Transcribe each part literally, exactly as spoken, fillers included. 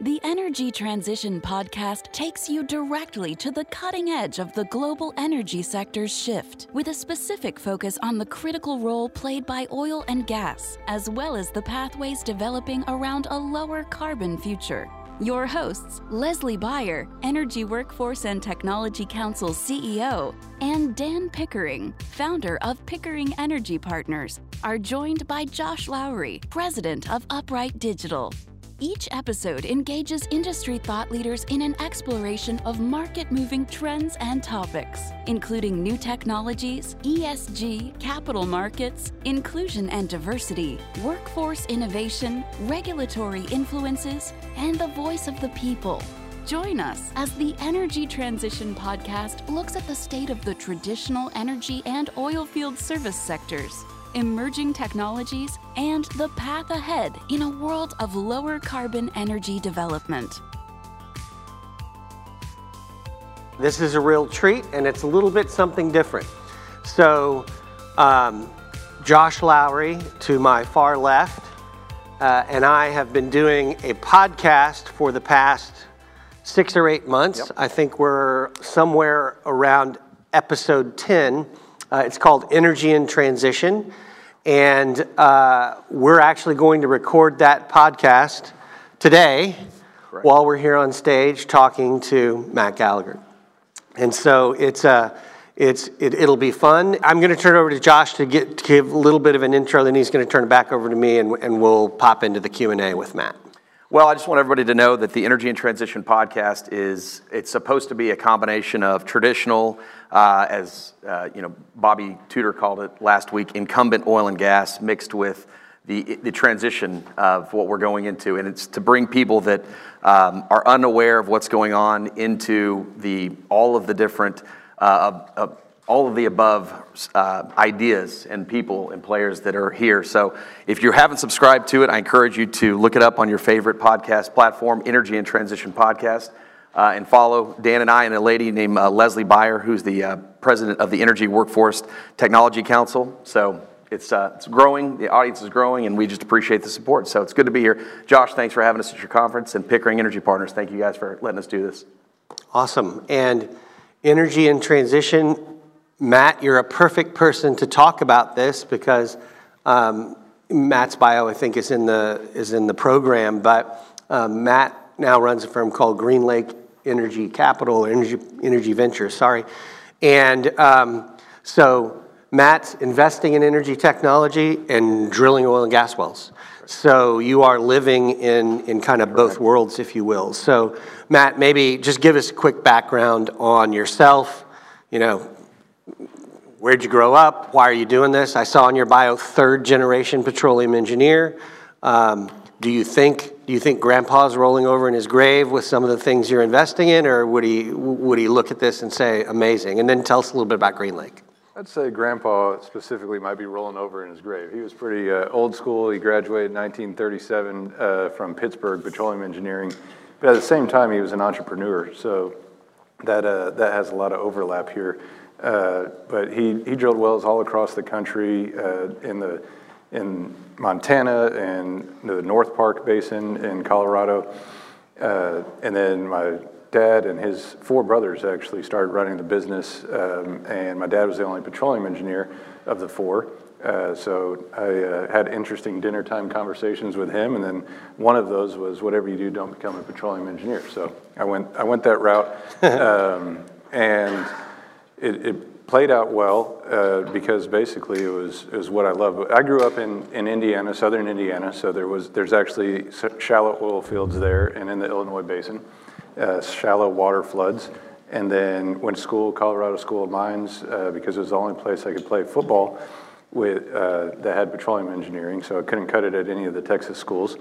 The Energy Transition Podcast takes you directly to the cutting edge of the global energy sector's shift, with a specific focus on the critical role played by oil and gas, as well as the pathways developing around a lower carbon future. Your hosts, Leslie Beyer, Energy Workforce and Technology Council C E O, and Dan Pickering, founder of Pickering Energy Partners, are joined by Josh Lowry, president of Upright Digital. Each episode engages industry thought leaders in an exploration of market-moving trends and topics, including new technologies, E S G, capital markets, inclusion and diversity, workforce innovation, regulatory influences, and the voice of the people. Join us as the Energy Transition Podcast looks at the state of the traditional energy and oil field service sectors, emerging technologies, and the path ahead in a world of lower carbon energy development. This is a real treat, and it's a little bit something different. So um, Josh Lowry to my far left uh, and I have been doing a podcast for the past six or eight months. Yep. I think we're somewhere around episode ten. Uh, it's called Energy in Transition, and uh, we're actually going to record that podcast today. Correct. While we're here on stage talking to Matt Gallagher. And so it's, uh, it's, it, it'll be fun. I'm going to turn it over to Josh to, get, to give a little bit of an intro, then he's going to turn it back over to me, and, and we'll pop into the Q and A with Matt. Well, I just want everybody to know that the Energy in Transition podcast is, it's supposed to be a combination of traditional, uh, as uh, you know, Bobby Tudor called it last week, incumbent oil and gas mixed with the, the transition of what we're going into. And it's to bring people that um, are unaware of what's going on into the, all of the different, uh, uh, all of the above uh, ideas and people and players that are here. So if you haven't subscribed to it, I encourage you to look it up on your favorite podcast platform, Energy and Transition Podcast, uh, and follow Dan and I and a lady named uh, Leslie Beyer, who's the uh, president of the Energy Workforce Technology Council. So it's, uh, it's growing, the audience is growing, and we just appreciate the support. So it's good to be here. Josh, thanks for having us at your conference, and Pickering Energy Partners, thank you guys for letting us do this. Awesome. And Energy and Transition, Matt, you're a perfect person to talk about this because um, Matt's bio, I think, is in the is in the program. But uh, Matt now runs a firm called GreenLake Energy Capital, Energy Energy Ventures. Sorry, and um, so Matt's investing in energy technology and drilling oil and gas wells. So you are living in in kind of both worlds, if you will. So Matt, maybe just give us a quick background on yourself. You know. Where'd you grow up? Why are you doing this? I saw in your bio, third generation petroleum engineer. Um, do you think do you think grandpa's rolling over in his grave with some of the things you're investing in, or would he would he look at this and say, amazing? And then tell us a little bit about GreenLake. I'd say grandpa specifically might be rolling over in his grave. He was pretty uh, old school. He graduated in nineteen thirty-seven uh, from Pittsburgh Petroleum Engineering. But at the same time, he was an entrepreneur. So that, uh, that has a lot of overlap here. Uh, but he, he drilled wells all across the country uh, in the in Montana and the North Park Basin in Colorado. Uh, and then my dad and his four brothers actually started running the business. Um, and my dad was the only petroleum engineer of the four. Uh, so I uh, had interesting dinner time conversations with him. And then one of those was, whatever you do, don't become a petroleum engineer. So I went I went that route. Um, and... It, it played out well uh, because basically it was it was what I loved. I grew up in, in Indiana, southern Indiana, so there was there's actually shallow oil fields there and in the Illinois Basin, uh, shallow water floods. And then went to school, Colorado School of Mines, uh, because it was the only place I could play football with uh, that had petroleum engineering, so I couldn't cut it at any of the Texas schools.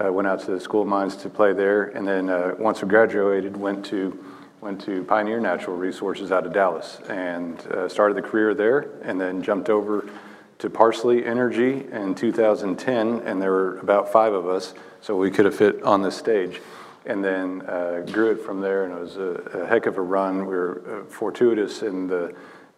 Uh, went out to the School of Mines to play there, and then uh, once we graduated, went to Went to Pioneer Natural Resources out of Dallas and uh, started the career there, and then jumped over to Parsley Energy in two thousand ten, and there were about five of us, so we could have fit on this stage. And then uh, grew it from there, and it was a, a heck of a run. We were uh, fortuitous in the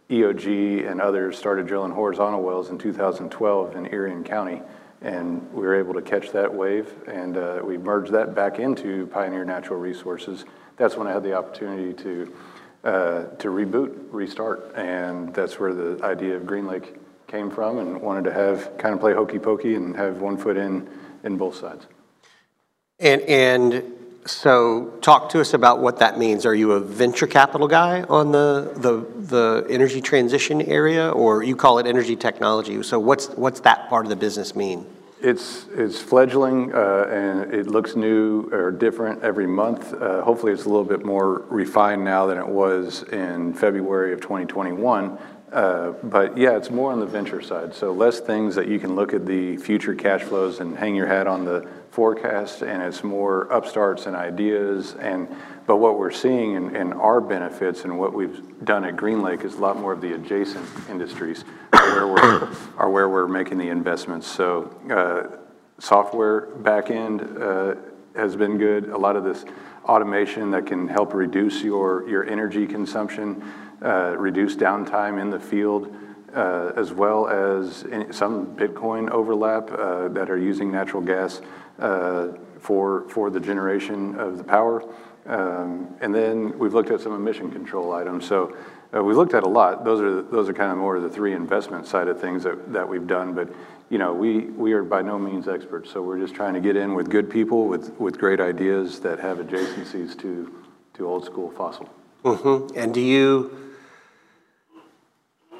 E O G and others started drilling horizontal wells in two thousand twelve in Erion County, and we were able to catch that wave, and uh, we merged that back into Pioneer Natural Resources. That's when I had the opportunity to uh, to reboot, restart, and that's where the idea of GreenLake came from, and wanted to have kind of play hokey pokey and have one foot in in both sides. And and so, talk to us about what that means. Are you a venture capital guy on the the the energy transition area, or you call it energy technology? So, what's what's that part of the business mean? It's it's fledgling, uh, and it looks new or different every month. Uh, hopefully, it's a little bit more refined now than it was in February of twenty twenty-one. Uh, but yeah, it's more on the venture side. So less things that you can look at the future cash flows and hang your hat on the forecast, and it's more upstarts and ideas. And but what we're seeing in, in our benefits and what we've done at GreenLake is a lot more of the adjacent industries are where we're, are where we're making the investments. So uh, software backend uh, has been good. A lot of this automation that can help reduce your, your energy consumption, Uh, reduce downtime in the field, uh, as well as in some Bitcoin overlap uh, that are using natural gas uh, for for the generation of the power. Um, and then we've looked at some emission control items. So uh, we've looked at a lot. Those are those are kind of more of the three investment side of things that, that we've done. But you know, we we are by no means experts. So we're just trying to get in with good people with with great ideas that have adjacencies to to old school fossil. Mm-hmm. And do you?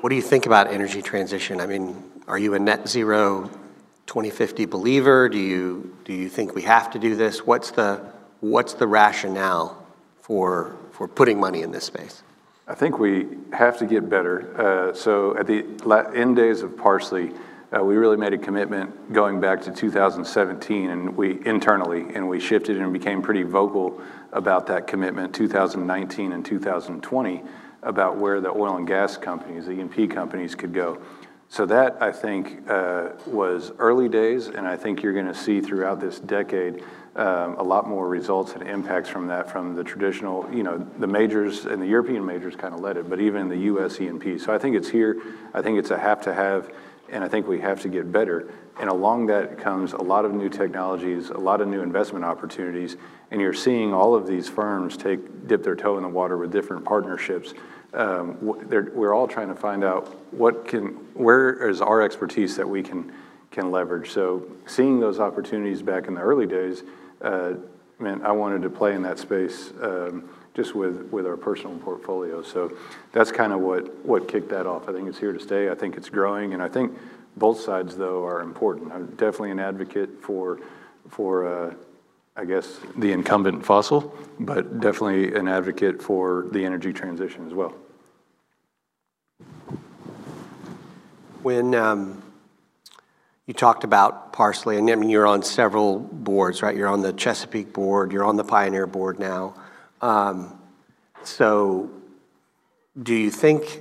What do you think about energy transition? I mean, are you a net zero twenty fifty believer? Do you do you think we have to do this? What's the what's the rationale for for putting money in this space? I think we have to get better. Uh, so at the end days of Parsley, uh, we really made a commitment going back to two thousand seventeen, and we internally and we shifted and became pretty vocal about that commitment two thousand nineteen and two thousand twenty. About where the oil and gas companies, the E and P companies could go. So that, I think, uh, was early days, and I think you're gonna see throughout this decade um, a lot more results and impacts from that, from the traditional, you know, the majors, and the European majors kind of led it, but even the U S E and P. So I think it's here, I think it's a have to have, and I think we have to get better. And along that comes a lot of new technologies, a lot of new investment opportunities, and you're seeing all of these firms take dip their toe in the water with different partnerships. Um, we're all trying to find out what can, where is our expertise that we can can leverage. So seeing those opportunities back in the early days uh, meant I wanted to play in that space um, just with, with our personal portfolio. So that's kind of what, what kicked that off. I think it's here to stay. I think it's growing, and I think both sides, though, are important. I'm definitely an advocate for, for uh, I guess, the incumbent fossil, but definitely an advocate for the energy transition as well. When um, you talked about Parsley, and I mean, you're on several boards, right? You're on the Chesapeake board, you're on the Pioneer board now. Um, so do you think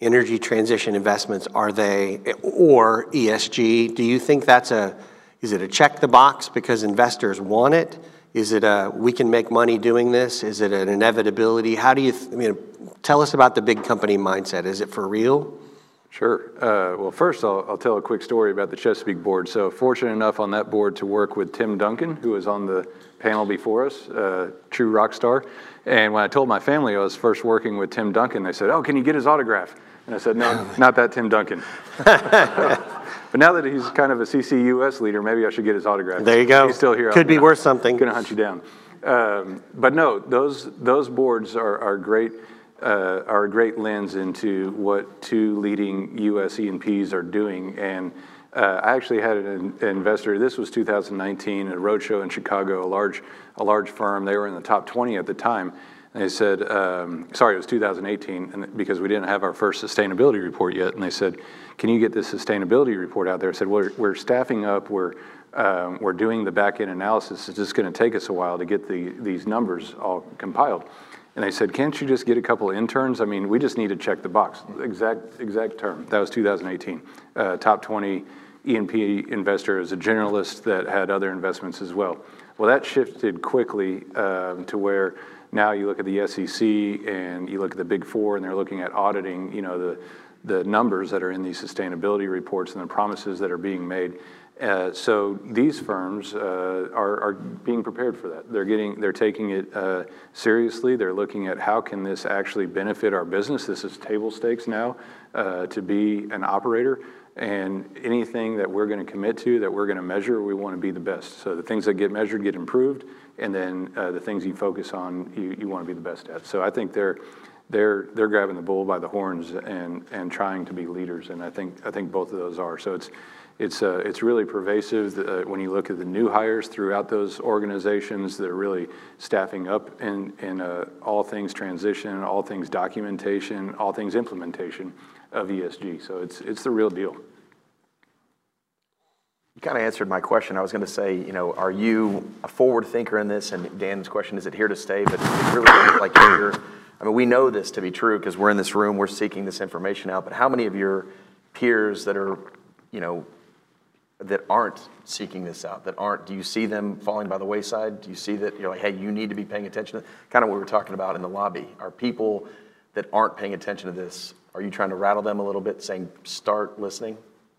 energy transition investments, are they, or E S G, do you think that's a, is it a check the box because investors want it? Is it a, we can make money doing this? Is it an inevitability? How do you, I mean, tell us about the big company mindset. Is it for real? Sure. Uh, well, first I'll, I'll tell a quick story about the Chesapeake board. So fortunate enough on that board to work with Tim Duncan, who was on the panel before us, uh, true rock star. And when I told my family I was first working with Tim Duncan, they said, oh, can you get his autograph? And I said, no, not that Tim Duncan. But now that he's kind of a C C U S leader, maybe I should get his autograph. There you go. He's still here. Could be worth something. Going to hunt you down. Um, but no, those those boards are, are great. Uh, are a great lens into what two leading U S E and Ps are doing. And uh, I actually had an, an investor, this was two thousand nineteen, at a roadshow in Chicago, a large, a large firm. They were in the top twenty at the time. And they said, um, sorry, it was two thousand eighteen, and because we didn't have our first sustainability report yet. And they said, can you get this sustainability report out there? I said, we're, we're staffing up, we're, um, we're doing the back-end analysis. It's just gonna take us a while to get the, these numbers all compiled. And they said, can't you just get a couple interns? I mean, we just need to check the box. Exact exact term. That was two thousand eighteen. Uh, top twenty E and P investor as a generalist that had other investments as well. Well, that shifted quickly um, to where now you look at the S E C and you look at the Big Four, and they're looking at auditing, you know, the, the numbers that are in these sustainability reports and the promises that are being made. Uh, so these firms uh, are, are being prepared for that. They're getting, they're taking it uh, seriously. They're looking at how can this actually benefit our business. This is table stakes now uh, to be an operator, and anything that we're going to commit to, that we're going to measure, we want to be the best. So the things that get measured get improved, and then uh, the things you focus on, you, you want to be the best at. So I think they're they're they're grabbing the bull by the horns and and trying to be leaders, and I think I think both of those are. So it's. It's, uh, it's really pervasive uh, when you look at the new hires throughout those organizations. They're really staffing up in, in uh, all things transition, all things documentation, all things implementation of E S G. So it's, it's the real deal. You kind of answered my question. I was going to say, you know, are you a forward thinker in this? And Dan's question, is it here to stay? But it really is like you're, I mean, we know this to be true because we're in this room, we're seeking this information out. But how many of your peers that are, you know, that aren't seeking this out, that aren't, do you see them falling by the wayside? Do you see that you're like, hey, you need to be paying attention to this? Kind of what we were talking about in the lobby. Are people that aren't paying attention to this, are you trying to rattle them a little bit, saying start listening?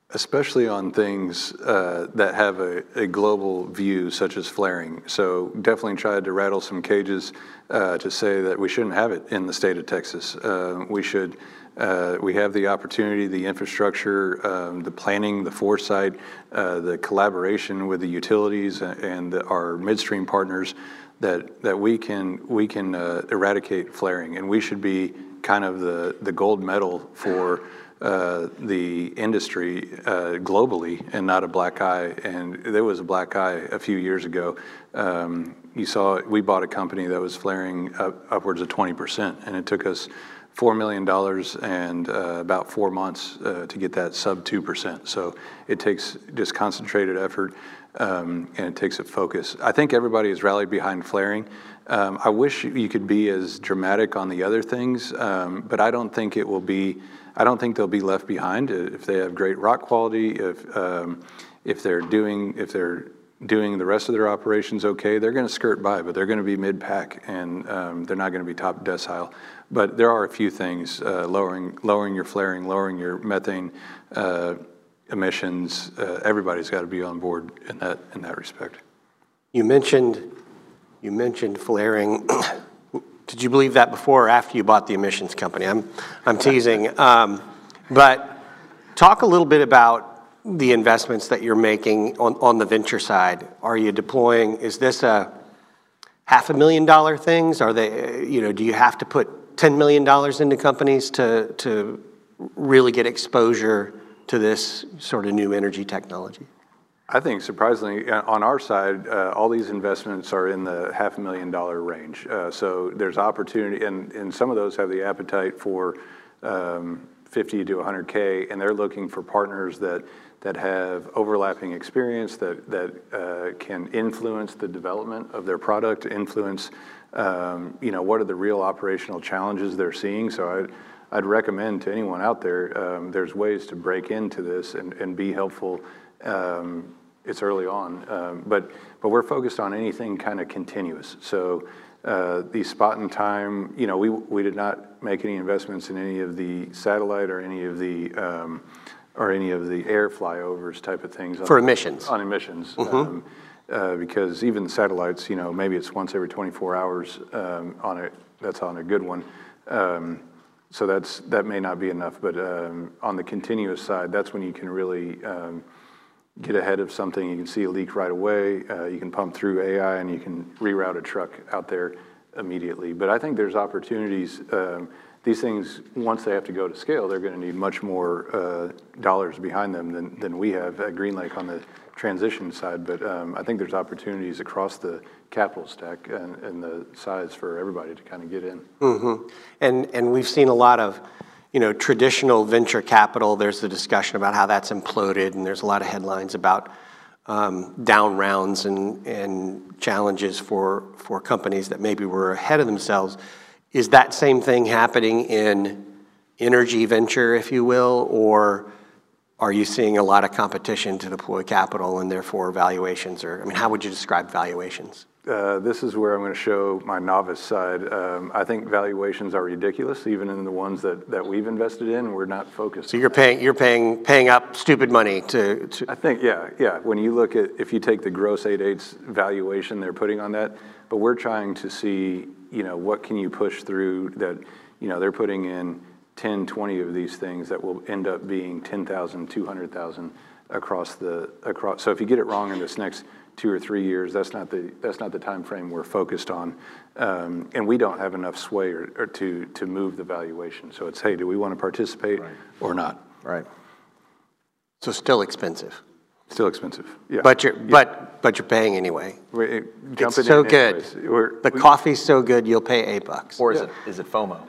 Especially on things uh, that have a, a global view, such as flaring. So definitely tried to rattle some cages uh, to say that we shouldn't have it in the state of Texas. Uh, we should. Uh, we have the opportunity, the infrastructure, um, the planning, the foresight, uh, the collaboration with the utilities and, and the, our midstream partners, that that we can we can uh, eradicate flaring, and we should be kind of the the gold medal for uh, the industry uh, globally, and not a black eye. And there was a black eye a few years ago. Um, you saw we bought a company that was flaring up, upwards of twenty percent, and it took us four million dollars and uh, about four months uh, to get that sub two percent. So it takes just concentrated effort um, and it takes a focus. I think everybody has rallied behind flaring. Um, I wish you could be as dramatic on the other things, um, but I don't think it will be, I don't think they'll be left behind if they have great rock quality, if, um, if they're doing, if they're doing the rest of their operations okay. They're going to skirt by, but they're going to be mid-pack, and um, they're not going to be top decile. But there are a few things, uh, lowering lowering your flaring, lowering your methane uh, emissions. Uh, everybody's got to be on board in that in that respect. You mentioned you mentioned flaring. Did you believe that before or after you bought the emissions company? I'm I'm teasing, um, but talk a little bit about the investments that you're making on, on the venture side. Are you deploying, is this a half a million dollar things? Are they, you know, do you have to put ten million dollars into companies to, to really get exposure to this sort of new energy technology? I think surprisingly, on our side, uh, all these investments are in the half a million dollar range. Uh, so there's opportunity, and, and some of those have the appetite for um, fifty to one hundred K, and they're looking for partners that that have overlapping experience, that, that uh, can influence the development of their product, influence, um, you know, what are the real operational challenges they're seeing. So I'd, I'd recommend to anyone out there, um, there's ways to break into this and, and be helpful. Um, it's early on, um, but, but we're focused on anything kind of continuous. So uh, the spot in time, you know, we, we did not make any investments in any of the satellite or any of the, um, or any of the air flyovers type of things. For on, emissions. On emissions. Mm-hmm. um, uh, because even satellites, you know, maybe it's once every twenty-four hours um, on a, that's on a good one. Um, so that's, that may not be enough, but um, on the continuous side, that's when you can really um, get ahead of something. You can see a leak right away. Uh, you can pump through A I, and you can reroute a truck out there immediately. But I think there's opportunities. Um, These things, once they have to go to scale, they're going to need much more uh, dollars behind them than, than we have at GreenLake on the transition side. But um, I think there's opportunities across the capital stack and, and the size for everybody to kind of get in. Mm-hmm. And and we've seen a lot of, you know, traditional venture capital. There's the discussion about how that's imploded, and there's a lot of headlines about um, down rounds and and challenges for for companies that maybe were ahead of themselves. Is that same thing happening in energy venture, if you will, or are you seeing a lot of competition to deploy capital and therefore valuations are, I mean, how would you describe valuations? Uh, this is where I'm going to show my novice side. Um, I think valuations are ridiculous, even in the ones that, that we've invested in. We're not focused. So you're paying, you're paying, paying up stupid money to, to. I think, yeah, yeah. When you look at, if you take the gross eight eighths valuation they're putting on that, but we're trying to see, you know, what can you push through that, you know, they're putting in ten, twenty of these things that will end up being ten thousand, two hundred thousand across the across. So if you get it wrong in this next two or three years, that's not the that's not the time frame we're focused on, um, and we don't have enough sway or, or to to move the valuation. So it's, hey, do we want to participate right. or not? Right. So still expensive. Still expensive. Yeah. But you're yeah. but but you're paying anyway. We're, it, it's so in good. We're, the we, coffee's so good, you'll pay eight bucks. Or is yeah. it is it FOMO?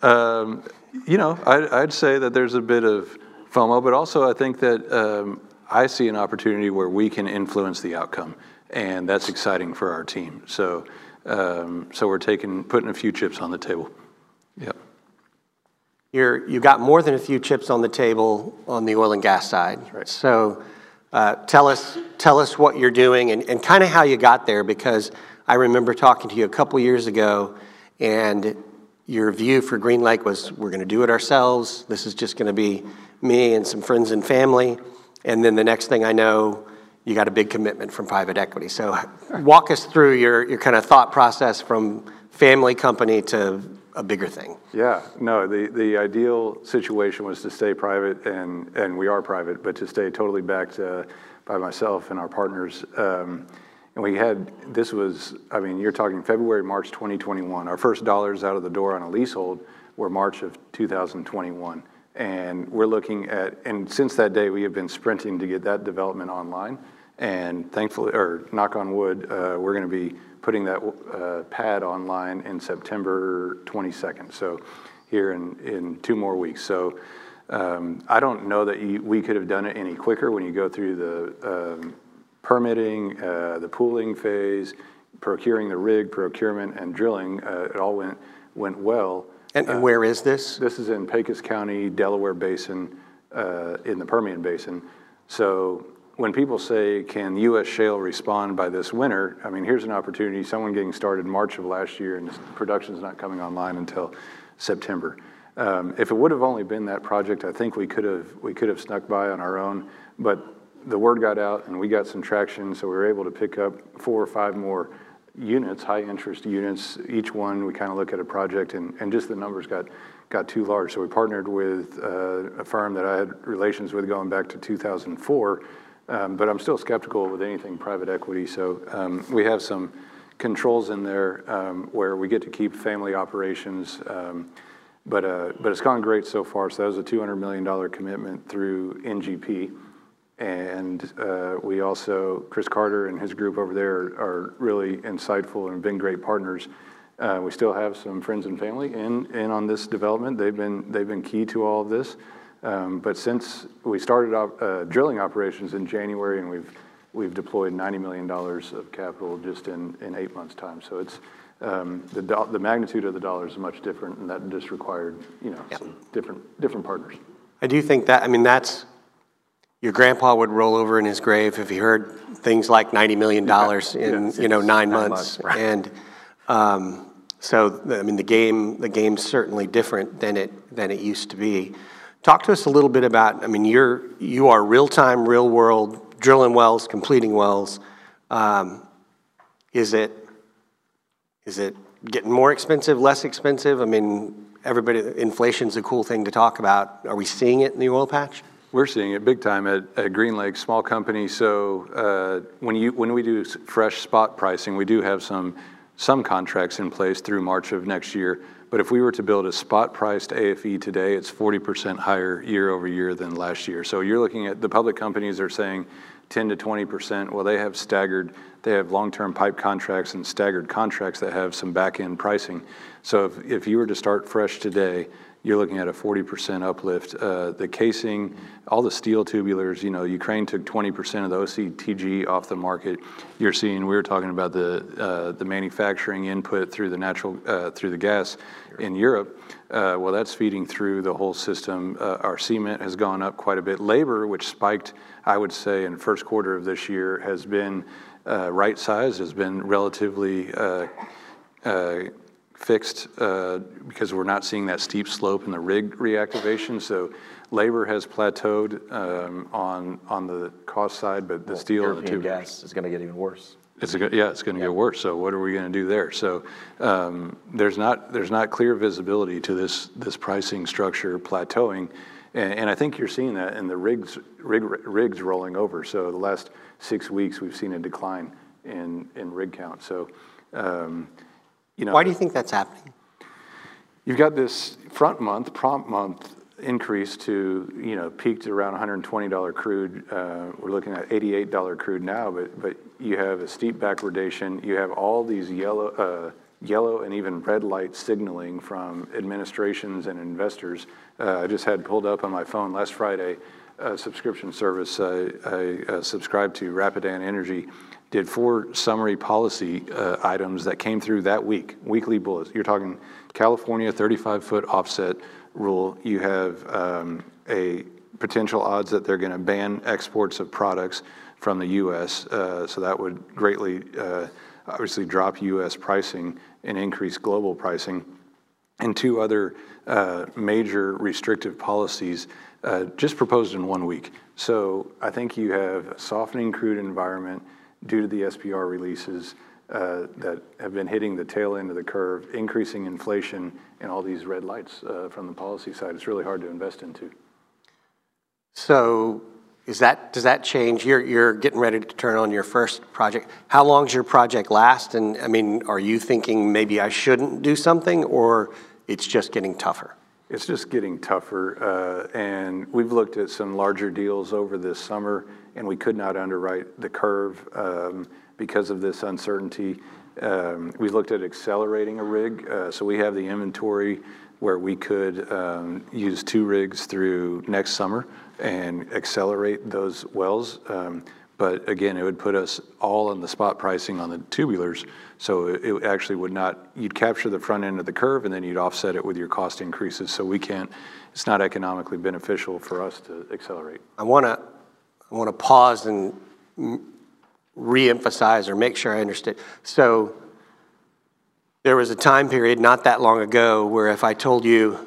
Um, you know, I, I'd say that there's a bit of FOMO, but also I think that. Um, I see an opportunity where we can influence the outcome, and that's exciting for our team. So, um, so we're taking, putting a few chips on the table. Yep. You're, you got more than a few chips on the table on the oil and gas side. That's right. So, uh, tell us, tell us what you're doing and, and kind of how you got there, because I remember talking to you a couple years ago, and your view for GreenLake was, we're going to do it ourselves. This is just going to be me and some friends and family. And then the next thing I know, you got a big commitment from private equity. So walk us through your, your kind of thought process from family company to a bigger thing. Yeah, no, the, the ideal situation was to stay private, and, and we are private, but to stay totally backed uh, by myself and our partners. Um, and we had, this was, I mean, you're talking February, March twenty twenty-one. Our first dollars out of the door on a leasehold were March of two thousand twenty-one. And we're looking at, and since that day, we have been sprinting to get that development online. And thankfully, or knock on wood, uh, we're gonna be putting that uh, pad online in September twenty-second. So here in, in two more weeks. So um, I don't know that you, we could have done it any quicker when you go through the um, permitting, uh, the pooling phase, procuring the rig, procurement, and drilling. Uh, it all went went well. And, and where is this? Uh, this is in Pecos County, Delaware Basin, uh, in the Permian Basin. So when people say, can U S shale respond by this winter? I mean, here's an opportunity. Someone getting started March of last year, and production's not coming online until September. Um, if it would have only been that project, I think we could have we could have snuck by on our own. But the word got out, and we got some traction, so we were able to pick up four or five more units, high interest units. Each one, we kind of look at a project, and, and just the numbers got, got too large. So we partnered with uh, a firm that I had relations with going back to two thousand four, um, but I'm still skeptical with anything private equity. So um, we have some controls in there um, where we get to keep family operations, um, but, uh, but it's gone great so far. So that was a two hundred million dollar commitment through N G P. And uh, we also, Chris Carter and his group over there are really insightful and have been great partners. Uh, we still have some friends and family in, in on this development. They've been they've been key to all of this. Um, but since we started op uh, drilling operations in January, and we've we've deployed ninety million dollars of capital just in, in eight months' time. So it's um, the do the magnitude of the dollars is much different, and that just required you know yep. some different different partners. I do think that I mean that's. Your grandpa would roll over in his grave if he heard things like ninety million dollars in yeah, you know nine, nine months. months right. And um, so, I mean, the game the game's certainly different than it than it used to be. Talk to us a little bit about. I mean, you're you are real time, real world, drilling wells, completing wells. Um, is it is it getting more expensive, less expensive? I mean, everybody, inflation's a cool thing to talk about. Are we seeing it in the oil patch? We're seeing it big time at, at GreenLake, small company. So uh, when you when we do fresh spot pricing, we do have some some contracts in place through March of next year. But if we were to build a spot priced A F E today, it's forty percent higher year over year than last year. So you're looking at the public companies are saying ten to twenty percent. Well, they have staggered. they have long-term pipe contracts and staggered contracts that have some back-end pricing. So if, if you were to start fresh today, you're looking at a forty percent uplift. Uh, the casing, all the steel tubulars, you know, Ukraine took twenty percent of the O C T G off the market. You're seeing, we were talking about the uh, the manufacturing input through the natural, uh, through the gas in Europe. Uh, well, that's feeding through the whole system. Uh, our cement has gone up quite a bit. Labor, which spiked, I would say, in the first quarter of this year, has been uh, right-sized, has been relatively uh, uh, fixed uh, because we're not seeing that steep slope in the rig reactivation. So labor has plateaued um, on on the cost side, but the well, steel European and the tubulars gas is going to get even worse. It's a, yeah, it's going to yeah. get worse. So what are we going to do there? So um, there's not there's not clear visibility to this this pricing structure plateauing, and, and I think you're seeing that in the rigs rig, rigs rolling over. So the last six weeks we've seen a decline in in rig count. So. Um, You know, why do you think that's happening? You've got this front month, prompt month increase to, you know, peaked around one hundred twenty dollars crude. Uh, we're looking at eighty-eight dollars crude now, but but you have a steep backwardation. You have all these yellow, uh, yellow and even red light signaling from administrations and investors. Uh, I just had pulled up on my phone last Friday a subscription service I, I uh, subscribed to, Rapidan Energy. Did four summary policy uh, items that came through that week, weekly bullets. You're talking California thirty-five foot offset rule. You have um, a potential odds that they're gonna ban exports of products from the U S. Uh, so that would greatly, uh, obviously drop U S pricing and increase global pricing. And two other uh, major restrictive policies uh, just proposed in one week. So I think you have a softening crude environment due to the S P R releases uh, that have been hitting the tail end of the curve, increasing inflation, and all these red lights uh, from the policy side. It's really hard to invest into. So is that, does that change? You're, you're getting ready to turn on your first project. How long does your project last? And I mean, are you thinking maybe I shouldn't do something, or it's just getting tougher? It's just getting tougher. Uh, and we've looked at some larger deals over this summer, and we could not underwrite the curve um, because of this uncertainty. Um, we looked at accelerating a rig, uh, so we have the inventory where we could um, use two rigs through next summer and accelerate those wells. Um, but again, it would put us all on the spot pricing on the tubulars, so it, it actually would not, you'd capture the front end of the curve and then you'd offset it with your cost increases, so we can't, it's not economically beneficial for us to accelerate. I wanna, I want to pause and re-emphasize or make sure I understand. So there was a time period not that long ago where if I told you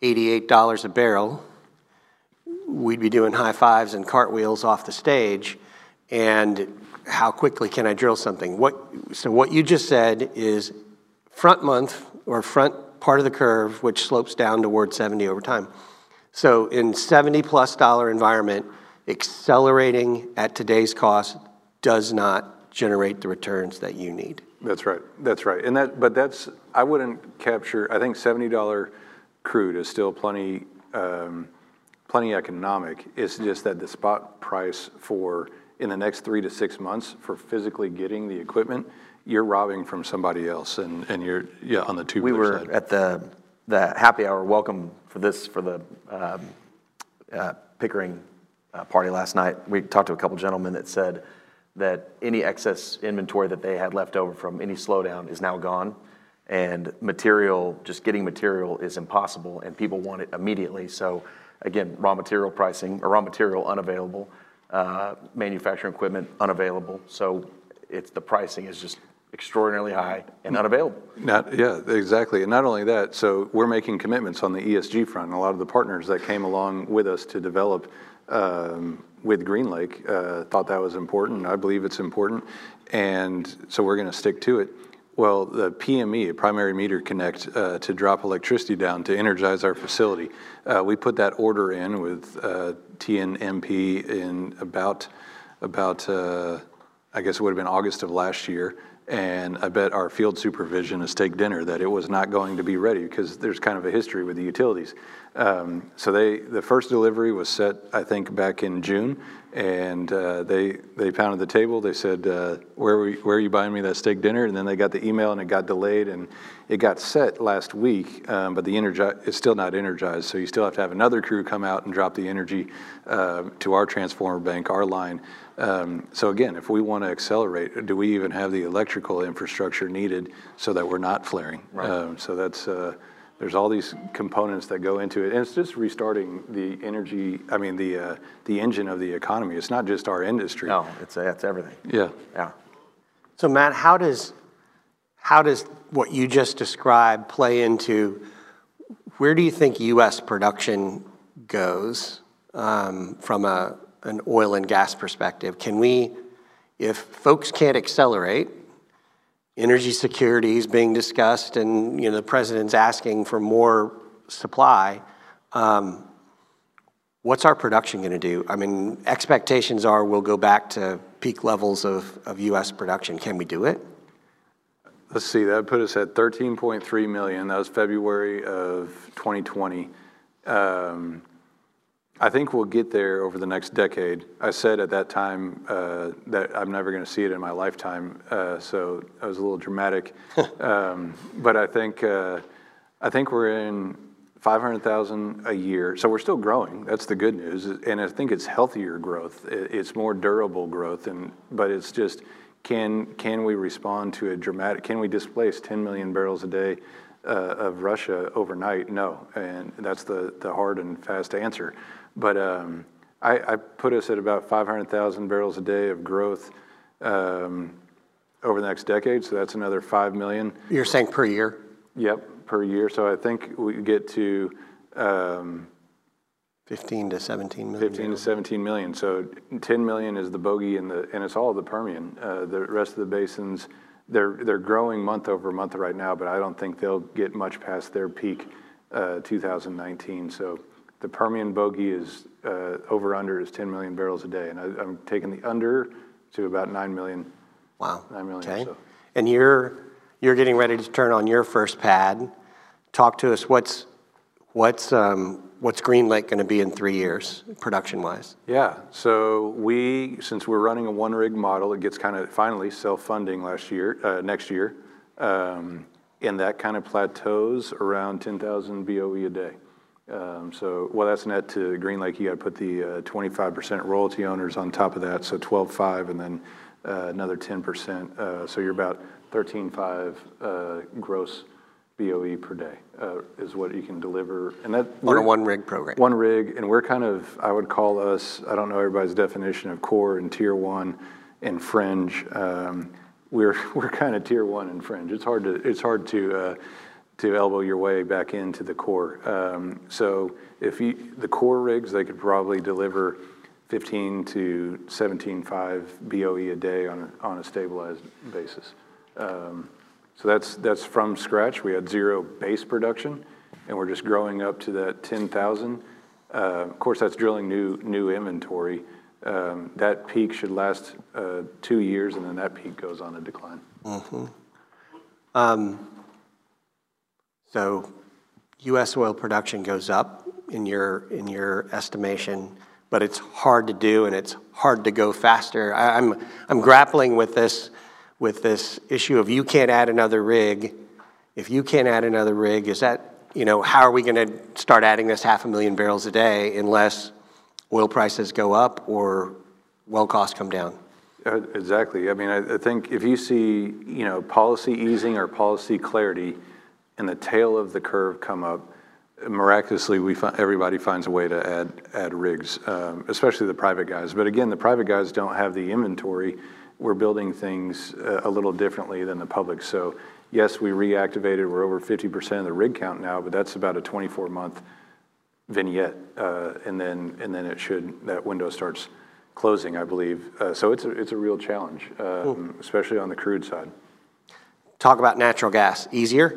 eighty-eight dollars a barrel, we'd be doing high fives and cartwheels off the stage. And how quickly can I drill something? What, so what you just said is front month or front part of the curve, which slopes down toward seventy over time. So in seventy plus dollar environment, accelerating at today's cost does not generate the returns that you need. That's right, that's right. And that, but that's, I wouldn't capture, I think seventy dollar crude is still plenty, um, plenty economic. It's just that the spot price for, in the next three to six months for physically getting the equipment, you're robbing from somebody else, and, and you're, yeah, on the tubular we were side. At the, the happy hour welcome for this, for the um, uh, Pickering Uh, party last night, we talked to a couple gentlemen that said that any excess inventory that they had left over from any slowdown is now gone, and material, just getting material is impossible, and people want it immediately. So again, raw material pricing, or raw material unavailable, uh, manufacturing equipment unavailable, so it's, the pricing is just extraordinarily high and unavailable. Not, yeah, exactly, and not only that, so we're making commitments on the E S G front, and a lot of the partners that came along with us to develop Um, with GreenLake uh, thought that was important. I believe it's important, and so we're going to stick to it. Well, the P M E, primary meter connect, uh, to drop electricity down to energize our facility. Uh, we put that order in with uh, T N M P in about about uh, I guess it would have been August of last year. And I bet our field supervision a steak dinner that it was not going to be ready, because there's kind of a history with the utilities. Um, so they, the first delivery was set, I think, back in June, And uh, they they pounded the table. They said, uh, where, were you, where are you buying me that steak dinner? And then they got the email, and it got delayed, and it got set last week, um, but the energy is still not energized, so you still have to have another crew come out and drop the energy uh, to our transformer bank, our line. Um, so again, if we want to accelerate, do we even have the electrical infrastructure needed so that we're not flaring? Right. Um, so that's... Uh, There's all these components that go into it, and it's just restarting the energy, I mean, the uh, the engine of the economy. It's not just our industry. No, it's, it's everything. Yeah. Yeah. So, Matt, how does, how does what you just described play into, where do you think U S production goes um, from a, an oil and gas perspective? Can we, if folks can't accelerate, energy security is being discussed, and you know the president's asking for more supply. Um, what's our production going to do? I mean, expectations are we'll go back to peak levels of, of U S production. Can we do it? Let's see. That put us at thirteen point three million. That was February of twenty twenty. Um, I think we'll get there over the next decade. I said at that time uh, that I'm never going to see it in my lifetime, uh, so I was a little dramatic. um, but I think uh, I think we're in five hundred thousand a year, so we're still growing. That's the good news, and I think it's healthier growth. It's more durable growth, and but it's just can can we respond to a dramatic? Can we displace ten million barrels a day? Uh, of Russia overnight? No, and that's the, the hard and fast answer. But um, I, I put us at about five hundred thousand barrels a day of growth um, over the next decade, so that's another five million. You're saying per year? Yep, per year. So I think we get to... Um, fifteen to seventeen million. fifteen to seventeen million. So ten million is the bogey, in the, and it's all the Permian. Uh, the rest of the basins... They're, they're growing month over month right now, but I don't think they'll get much past their peak uh, two thousand nineteen. So the Permian bogey is uh, over under is ten million barrels a day. And I, I'm taking the under to about nine million. Wow. nine million. Okay. So. And you're, you're getting ready to turn on your first pad. Talk to us. What's, what's, um, what's GreenLake going to be in three years, production-wise? Yeah, so we, since we're running a one-rig model, it gets kind of finally self-funding last year, uh, next year, um, and that kind of plateaus around ten thousand B O E a day. Um, so, well, that's net to GreenLake. You got to put the uh, twenty-five percent royalty owners on top of that, so twelve point five, and then uh, another ten percent. Uh, so you're about thirteen point five uh, gross B O E per day uh, is what you can deliver, and that on a one-rig program. One rig, and we're kind of, I would call us, I don't know everybody's definition of core and tier one and fringe. Um, we're we're kind of tier one and fringe. It's hard to it's hard to uh, to elbow your way back into the core. Um, so if you the core rigs, they could probably deliver fifteen to seventeen point five B O E a day on a, on a stabilized basis. Um, So that's that's from scratch. We had zero base production, and we're just growing up to that ten thousand. Uh, of course, that's drilling new new inventory. Um, that peak should last uh, two years, and then that peak goes on a decline. Mm-hmm. Um, so, U S oil production goes up in your in your estimation, but it's hard to do, and it's hard to go faster. I, I'm I'm grappling with this. with this issue of you can't add another rig. If you can't add another rig, is that, you know, how are we going to start adding this half a million barrels a day unless oil prices go up or well costs come down? Uh, exactly. I mean, I, I think if you see, you know, policy easing or policy clarity and the tail of the curve come up, miraculously we find, everybody finds a way to add, add rigs, um, especially the private guys. But again, the private guys don't have the inventory. We're building things a little differently than the public. So yes, we reactivated, we're over fifty percent of the rig count now, but that's about a twenty-four month vignette. Uh, and then and then it should, that window starts closing, I believe. Uh, so it's a, it's a real challenge, um, especially on the crude side. Talk about natural gas, easier?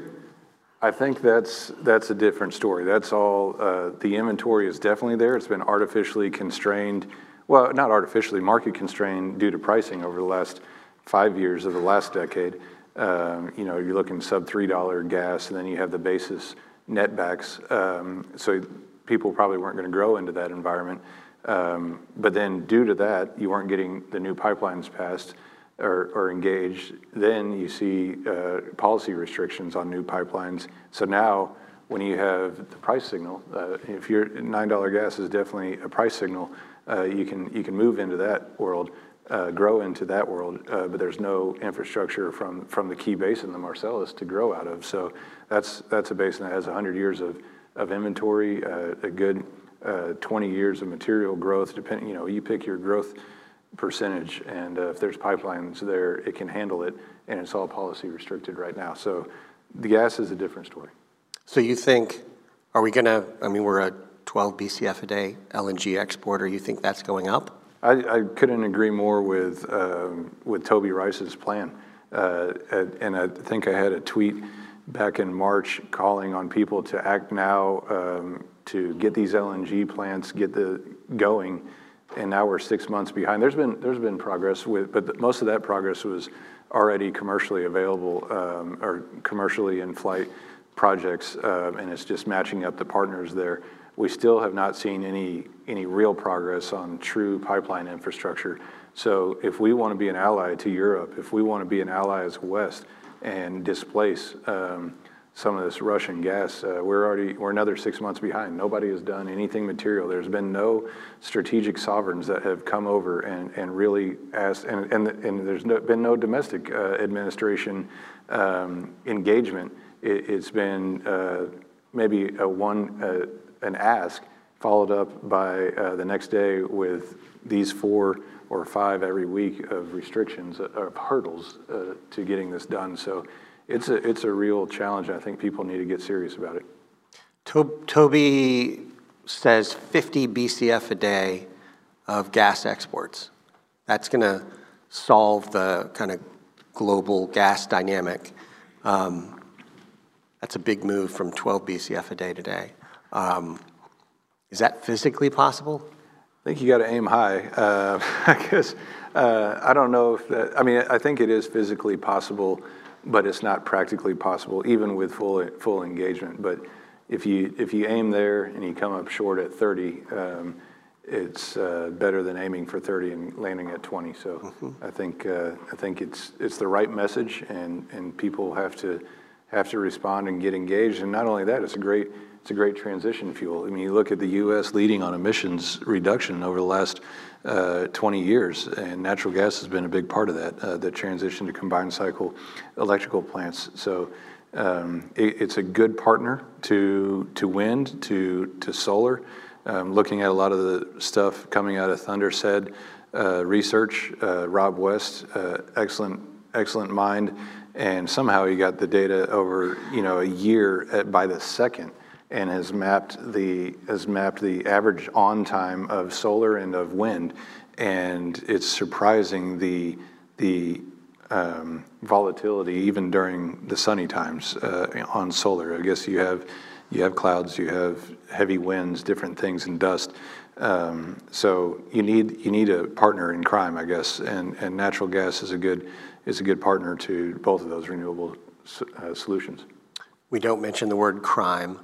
I think that's that's a different story. That's all, uh, the inventory is definitely there. It's been artificially constrained. Well, not artificially, market constrained due to pricing over the last five years of the last decade. Um, you know, you're looking sub three dollar gas, and then you have the basis netbacks. Um, so people probably weren't going to grow into that environment. Um, but then due to that, you weren't getting the new pipelines passed or, or engaged. Then you see uh, policy restrictions on new pipelines. So now when you have the price signal, uh, if your nine dollar gas is definitely a price signal, uh, you can you can move into that world, uh, grow into that world, uh, but there's no infrastructure from from the key basin, the Marcellus, to grow out of. So that's that's a basin that has one hundred years of, of inventory, uh, a good uh, twenty years of material growth. Depending, you know, you pick your growth percentage, and uh, if there's pipelines there, it can handle it, and it's all policy restricted right now. So the gas is a different story. So you think, are we gonna, I mean, we're a twelve B C F a day L N G exporter, you think that's going up? I, I couldn't agree more with, um, with Toby Rice's plan. Uh, and I think I had a tweet back in March calling on people to act now um, to get these L N G plants, get the going, and now we're six months behind. There's been, there's been progress, with, but most of that progress was already commercially available um, or commercially in flight projects, uh, and it's just matching up the partners there. We still have not seen any any real progress on true pipeline infrastructure. So if we want to be an ally to Europe, if we want to be an ally as West and displace um, some of this Russian gas, uh, we're already we're another six months behind. Nobody has done anything material. There's been no strategic sovereigns that have come over and and really asked, and and, and there's no, been no domestic uh, administration um, engagement. It's been uh, maybe a one uh, an ask followed up by uh, the next day with these four or five every week of restrictions, of hurdles uh, to getting this done. So it's a it's a real challenge. I think people need to get serious about it. Toby says fifty B C F a day of gas exports. That's going to solve the kind of global gas dynamic. Um, That's a big move from twelve B C F a day today. Um, is that physically possible? I think you got to aim high. Uh, I guess uh, I don't know if that. I mean, I think it is physically possible, but it's not practically possible, even with full full engagement. But if you if you aim there and you come up short at thirty, um, it's uh, better than aiming for thirty and landing at twenty. So mm-hmm. I think uh, I think it's it's the right message, and and people have to. have to respond and get engaged. And not only that, it's a great it's a great transition fuel. I mean, you look at the U S leading on emissions reduction over the last uh, twenty years, and natural gas has been a big part of that, uh, the transition to combined cycle electrical plants. So um, it, it's a good partner to to wind, to, to solar. Um, looking at a lot of the stuff coming out of Thunder Said uh, research, uh, Rob West, uh, excellent excellent mind, and somehow he got the data over, you know, a year at, by the second, and has mapped the has mapped the average on time of solar and of wind, and it's surprising the the um, volatility even during the sunny times uh, on solar. I guess you have you have clouds, you have heavy winds, different things, and dust. Um, so you need you need a partner in crime, I guess, and and natural gas is a good. is a good partner to both of those renewable uh, solutions. We don't mention the word crime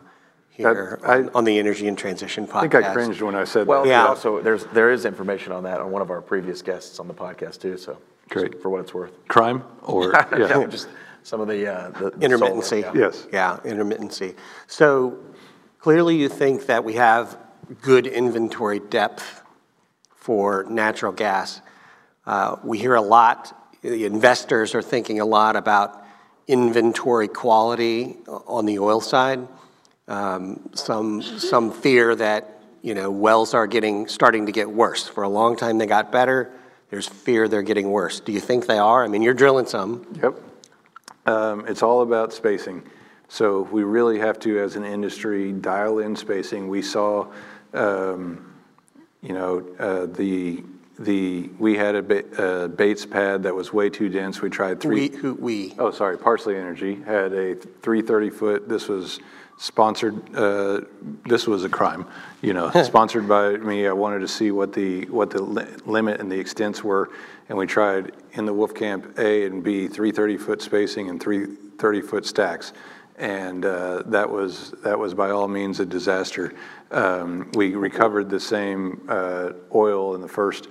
here I, on, I, on the Energy and Transition podcast. I think I cringed when I said well, that. Well, yeah. Also, there's, there is information on that on one of our previous guests on the podcast too, so great. For what it's worth. Crime or? Yeah. Yeah, just some of the... Uh, the intermittency. Solar, yeah. Yes. Yeah, intermittency. So clearly you think that we have good inventory depth for natural gas. Uh, we hear a lot... The investors are thinking a lot about inventory quality on the oil side. Um, some some fear that, you know, wells are getting starting to get worse. For a long time they got better. There's fear they're getting worse. Do you think they are? I mean, you're drilling some. Yep. Um, it's all about spacing. So we really have to, as an industry, dial in spacing. We saw, um, you know, uh, the. The we had a, ba a Bates pad that was way too dense. We tried three. We, who, we. Oh, sorry. Parsley Energy had a three thirty foot. This was sponsored. Uh, this was a crime, you know, sponsored by me. I wanted to see what the what the li limit and the extents were, and we tried in the Wolf Camp A and B three thirty foot spacing and three thirty foot stacks, and uh, that was that was by all means a disaster. Um, we recovered the same uh, oil in the first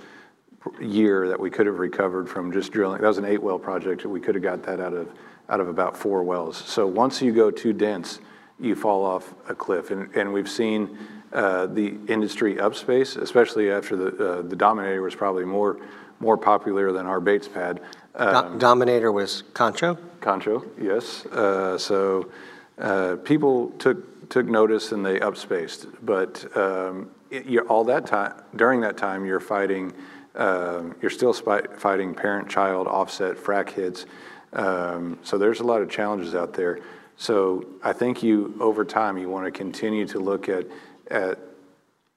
year that we could have recovered from just drilling. That was an eight well project. We could have got that out of out of about four wells. So once you go too dense, you fall off a cliff, and and we've seen uh, the industry upspace, especially after the uh, the Dominator was probably more more popular than our Bates pad. Um, Do Dominator was Concho? Concho, yes. Uh, so uh, people took took notice and they upspaced, but um, it, you're all that time during that time you're fighting. Um, you're still fighting parent-child offset frac hits, um, so there's a lot of challenges out there. So I think you, over time, you want to continue to look at, at,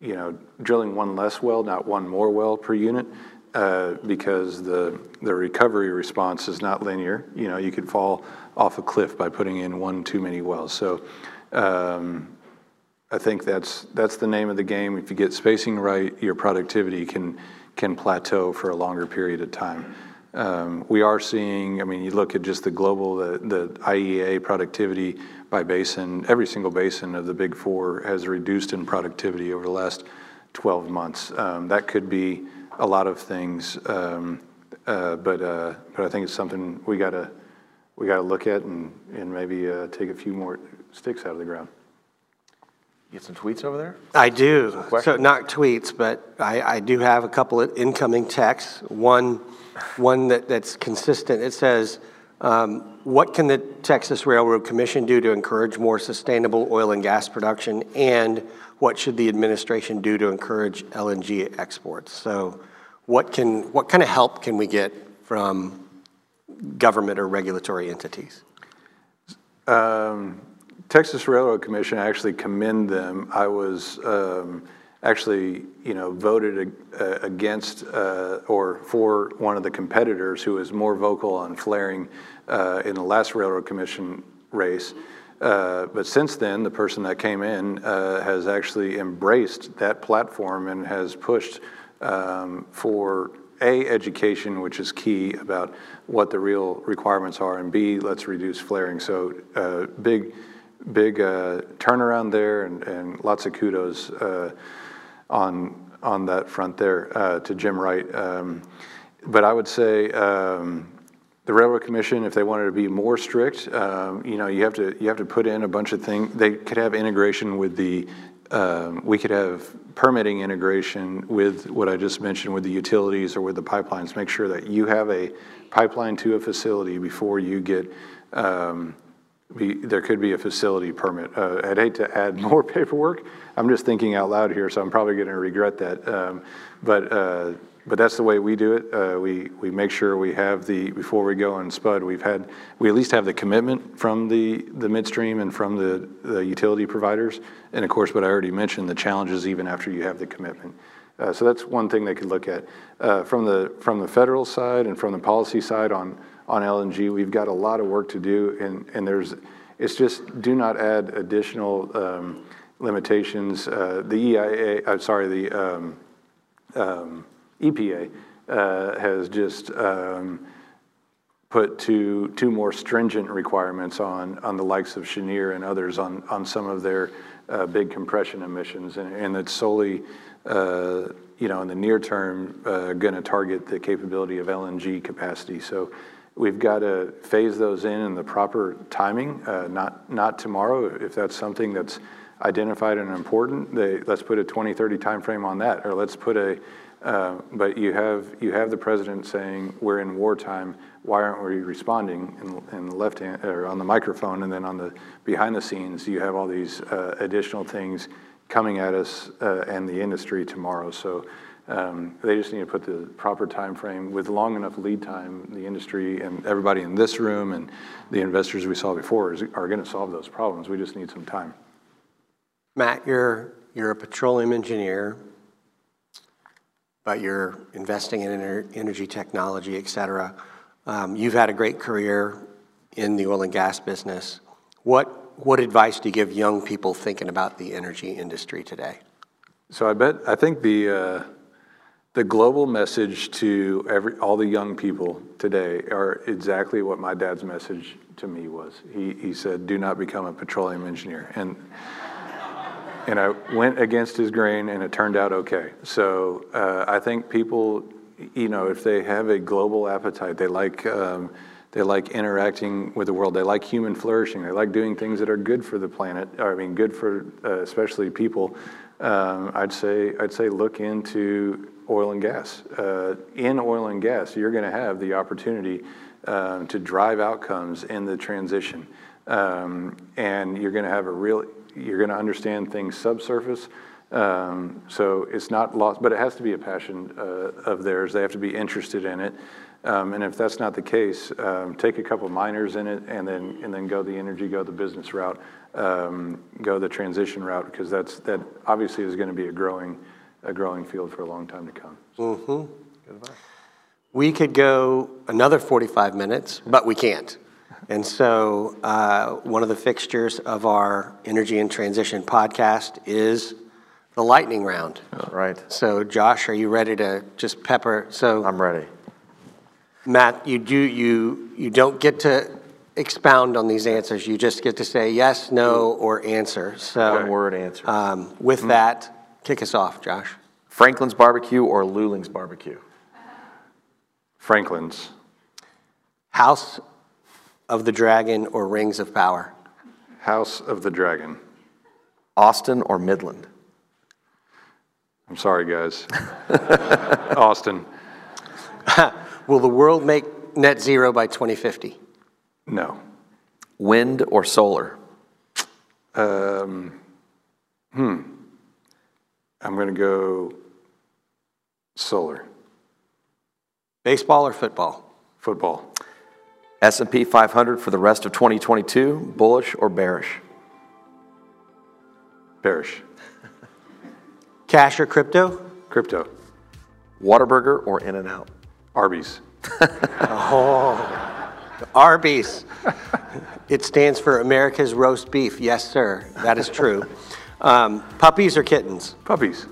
you know, drilling one less well, not one more well per unit, uh, because the the recovery response is not linear. You know, you could fall off a cliff by putting in one too many wells. So um, I think that's that's the name of the game. If you get spacing right, your productivity can. can plateau for a longer period of time. Um, we are seeing, I mean, you look at just the global, the, the I E A productivity by basin, every single basin of the big four has reduced in productivity over the last twelve months. Um, that could be a lot of things, um, uh, but uh, but I think it's something we gotta we gotta look at and and maybe uh, take a few more sticks out of the ground. You have some tweets over there? I do. So not tweets, but I, I do have a couple of incoming texts. One, one that, that's consistent. It says, um, what can the Texas Railroad Commission do to encourage more sustainable oil and gas production? And what should the administration do to encourage L N G exports? So what can, what kind of help can we get from government or regulatory entities? Um, Texas Railroad Commission, I actually commend them. I was um, actually, you know, voted ag uh, against uh, or for one of the competitors who was more vocal on flaring uh, in the last Railroad Commission race. Uh, but since then, the person that came in uh, has actually embraced that platform and has pushed um, for A, education, which is key about what the real requirements are, and B, let's reduce flaring. So uh, big. Big uh, turnaround there, and, and lots of kudos uh, on on that front there uh, to Jim Wright. Um, but I would say um, the Railroad Commission, if they wanted to be more strict, um, you know, you have to you have to put in a bunch of things. They could have integration with the. Um, we could have permitting integration with what I just mentioned with the utilities or with the pipelines. Make sure that you have a pipeline to a facility before you get. Um, Be, there could be a facility permit. Uh, I'd hate to add more paperwork. I'm just thinking out loud here, so I'm probably going to regret that. Um, but uh, but that's the way we do it. Uh, we we make sure we have the before we go on spud. We've had we at least have the commitment from the the midstream and from the the utility providers. And of course, what I already mentioned, the challenges even after you have the commitment. Uh, so that's one thing they could look at uh, from the from the federal side and from the policy side on. On L N G, we've got a lot of work to do, and, and there's, it's just do not add additional um, limitations. Uh, the E I A, I'm sorry, the um, um, E P A uh, has just um, put two two more stringent requirements on on the likes of Cheniere and others on on some of their uh, big compression emissions, and, and it's solely. Uh, you know, in the near term, uh, going to target the capability of L N G capacity. So we've got to phase those in in the proper timing, uh, not not tomorrow. If that's something that's identified and important, they, let's put a twenty thirty time frame on that, or let's put a, uh, but you have you have the president saying, we're in wartime, why aren't we responding in, in the left hand, or on the microphone, and then on the behind the scenes, you have all these uh, additional things coming at us uh, and the industry tomorrow. So um, they just need to put the proper time frame with long enough lead time. The industry and everybody in this room and the investors we saw before is, are going to solve those problems. We just need some time. Matt, you're, you're a petroleum engineer, but you're investing in energy technology, et cetera. Um, you've had a great career in the oil and gas business. What What advice do you give young people thinking about the energy industry today? So I bet I think the uh, the global message to every, all the young people today are exactly what my dad's message to me was. He, he said, do not become a petroleum engineer. And, and I went against his grain, and it turned out okay. So uh, I think people, you know, if they have a global appetite, they like, um, they like interacting with the world. They like human flourishing. They like doing things that are good for the planet, or, I mean, good for uh, especially people. Um, I'd say, I'd say look into oil and gas. Uh, in oil and gas, you're going to have the opportunity uh, to drive outcomes in the transition. Um, and you're going to have a real, you're going to understand things subsurface. Um, so it's not lost, but it has to be a passion uh, of theirs. They have to be interested in it. Um, and if that's not the case, um, take a couple minors in it, and then and then go the energy, go the business route, um, go the transition route, because that's that obviously is going to be a growing, a growing field for a long time to come. So, mm-hmm. Good advice. We could go another forty-five minutes, but we can't. And so, uh, one of the fixtures of our Energy and Transition podcast is the lightning round. That's right. So, Josh, are you ready to just pepper? So I'm ready. Matt, you do you you don't get to expound on these answers. You just get to say yes, no, or answer. So one word answer. Um, with mm. that, kick us off, Josh. Franklin's barbecue or Luling's barbecue? Franklin's. House of the Dragon or Rings of Power? House of the Dragon. Austin or Midland? I'm sorry, guys. Austin. Will the world make net zero by twenty fifty? No. Wind or solar? Um, hmm. I'm going to go solar. Baseball or football? Football. S and P five hundred for the rest of twenty twenty-two, bullish or bearish? Bearish. Cash or crypto? Crypto. Whataburger or In-N-Out? Arby's. Oh, Arby's. It stands for America's Roast Beef. Yes, sir. That is true. Um, puppies or kittens? Puppies.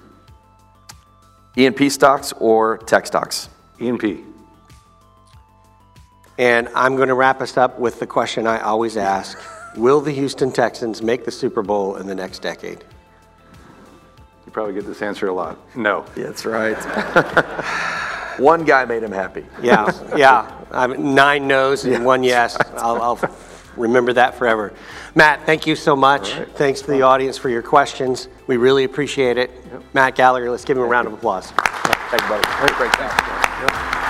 E and P stocks or tech stocks? E and P. And I'm going to wrap us up with the question I always ask. Will the Houston Texans make the Super Bowl in the next decade? You probably get this answer a lot. No. Yeah, that's right. One guy made him happy. Yeah, yeah. I mean, nine no's and yeah. one yes. I'll, I'll remember that forever. Matt, thank you so much. Right. Thanks to the audience for your questions. We really appreciate it. Yep. Matt Gallagher, let's give him a round of applause. Thank you, buddy. Great, great job.